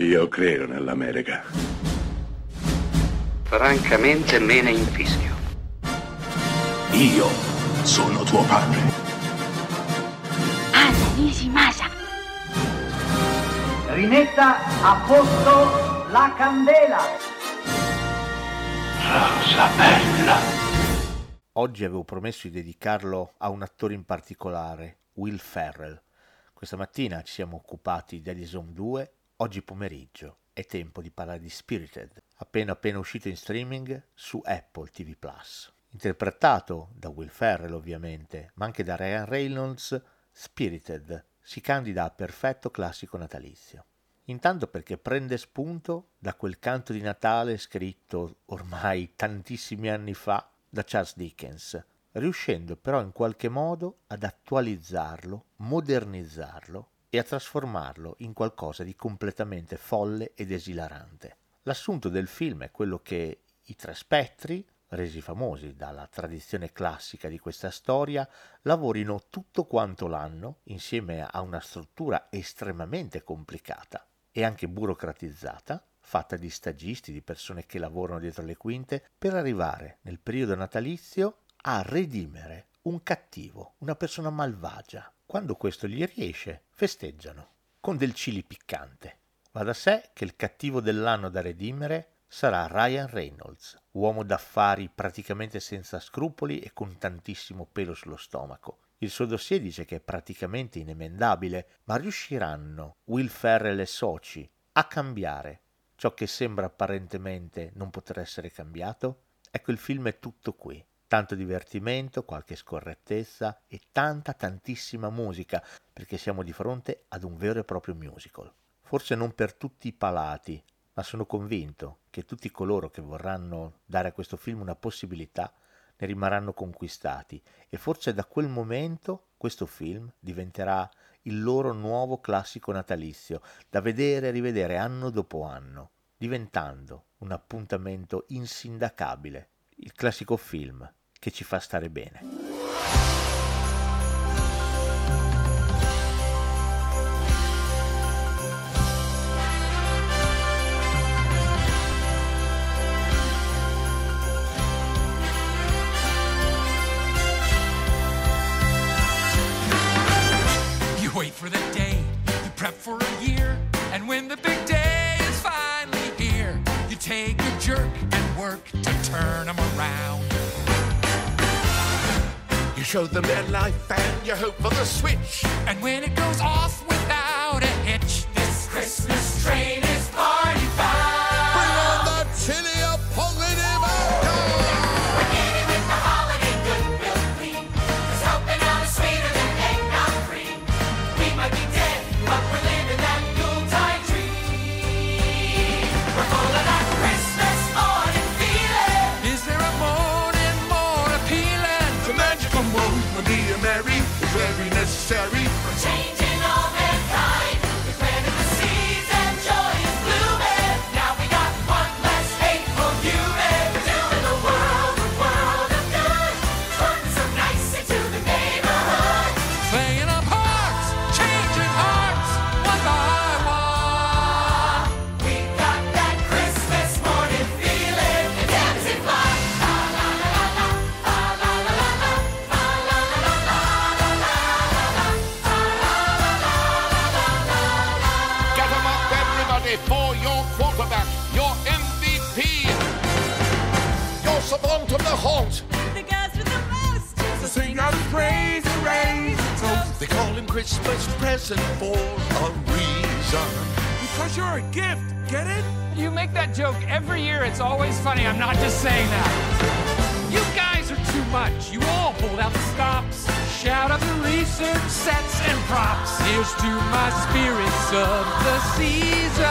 Io credo nell'America. Francamente me ne infischio. Io sono tuo padre. Anna Nishimasa. Rimetta a posto la candela. Rosa bella. Oggi avevo promesso di dedicarlo a un attore in particolare, Will Ferrell. Questa mattina ci siamo occupati di Alison 2. Oggi pomeriggio è tempo di parlare di Spirited, appena uscito in streaming su Apple TV Plus. Interpretato da Will Ferrell ovviamente, ma anche da Ryan Reynolds, Spirited si candida a perfetto classico natalizio. Intanto perché prende spunto da quel canto di Natale scritto ormai tantissimi anni fa da Charles Dickens, riuscendo però in qualche modo ad attualizzarlo, modernizzarlo e a trasformarlo in qualcosa di completamente folle ed esilarante. L'assunto del film è quello che i tre spettri, resi famosi dalla tradizione classica di questa storia, lavorino tutto quanto l'anno insieme a una struttura estremamente complicata e anche burocratizzata, fatta di stagisti, di persone che lavorano dietro le quinte, per arrivare nel periodo natalizio a redimere un cattivo, una persona malvagia. Quando questo gli riesce, festeggiano con del chili piccante. Va da sé che il cattivo dell'anno da redimere sarà Ryan Reynolds, uomo d'affari praticamente senza scrupoli e con tantissimo pelo sullo stomaco. Il suo dossier dice che è praticamente inemendabile, ma riusciranno Will Ferrell e soci a cambiare ciò che sembra apparentemente non poter essere cambiato? Ecco, il film è tutto qui. Tanto divertimento, qualche scorrettezza e tantissima musica, perché siamo di fronte ad un vero e proprio musical. Forse non per tutti i palati, ma sono convinto che tutti coloro che vorranno dare a questo film una possibilità ne rimarranno conquistati e forse da quel momento questo film diventerà il loro nuovo classico natalizio, da vedere e rivedere anno dopo anno, diventando un appuntamento insindacabile, il classico film che ci fa stare bene. You wait for the day, you prep for a year, and when the big day is finally here, you take a jerk and work to turn them around. You show them their life and you hope for the switch, and when it goes off without a hitch, this Christmas train is party bound. Bring on the chili up on the We're eating with the holiday goodwill cream, 'cause helping out is sweeter than eggnog cream. We might be dead, but we're living that Yuletide dream. We're full of that Christmas morning feeling. Is there a morning more appealing? The magical mood will be a merry, very necessary. We're changing all mankind. We're planting the seeds and joy is blooming. Now we got one less hateful human. Doing the world of good. Putting some nice into the neighborhood. Playing up hearts, changing hearts, one by one. We got that Christmas morning feeling. And dancing fly. La la la la la. La la la la la. La la la la la. La la la la. La la la la la la. Get 'em up, everybody, for your quarterback, your MVP. Your savant of the haunt. The guys with the most. So sing out his praise and raise a toast. They call him Christmas present for a reason. Because you're a gift, get it? You make that joke every year. It's always funny. I'm not just saying that. You guys are too much. You all pulled out the stops. Shout out the research sets and props. Here's to my spirits of the season.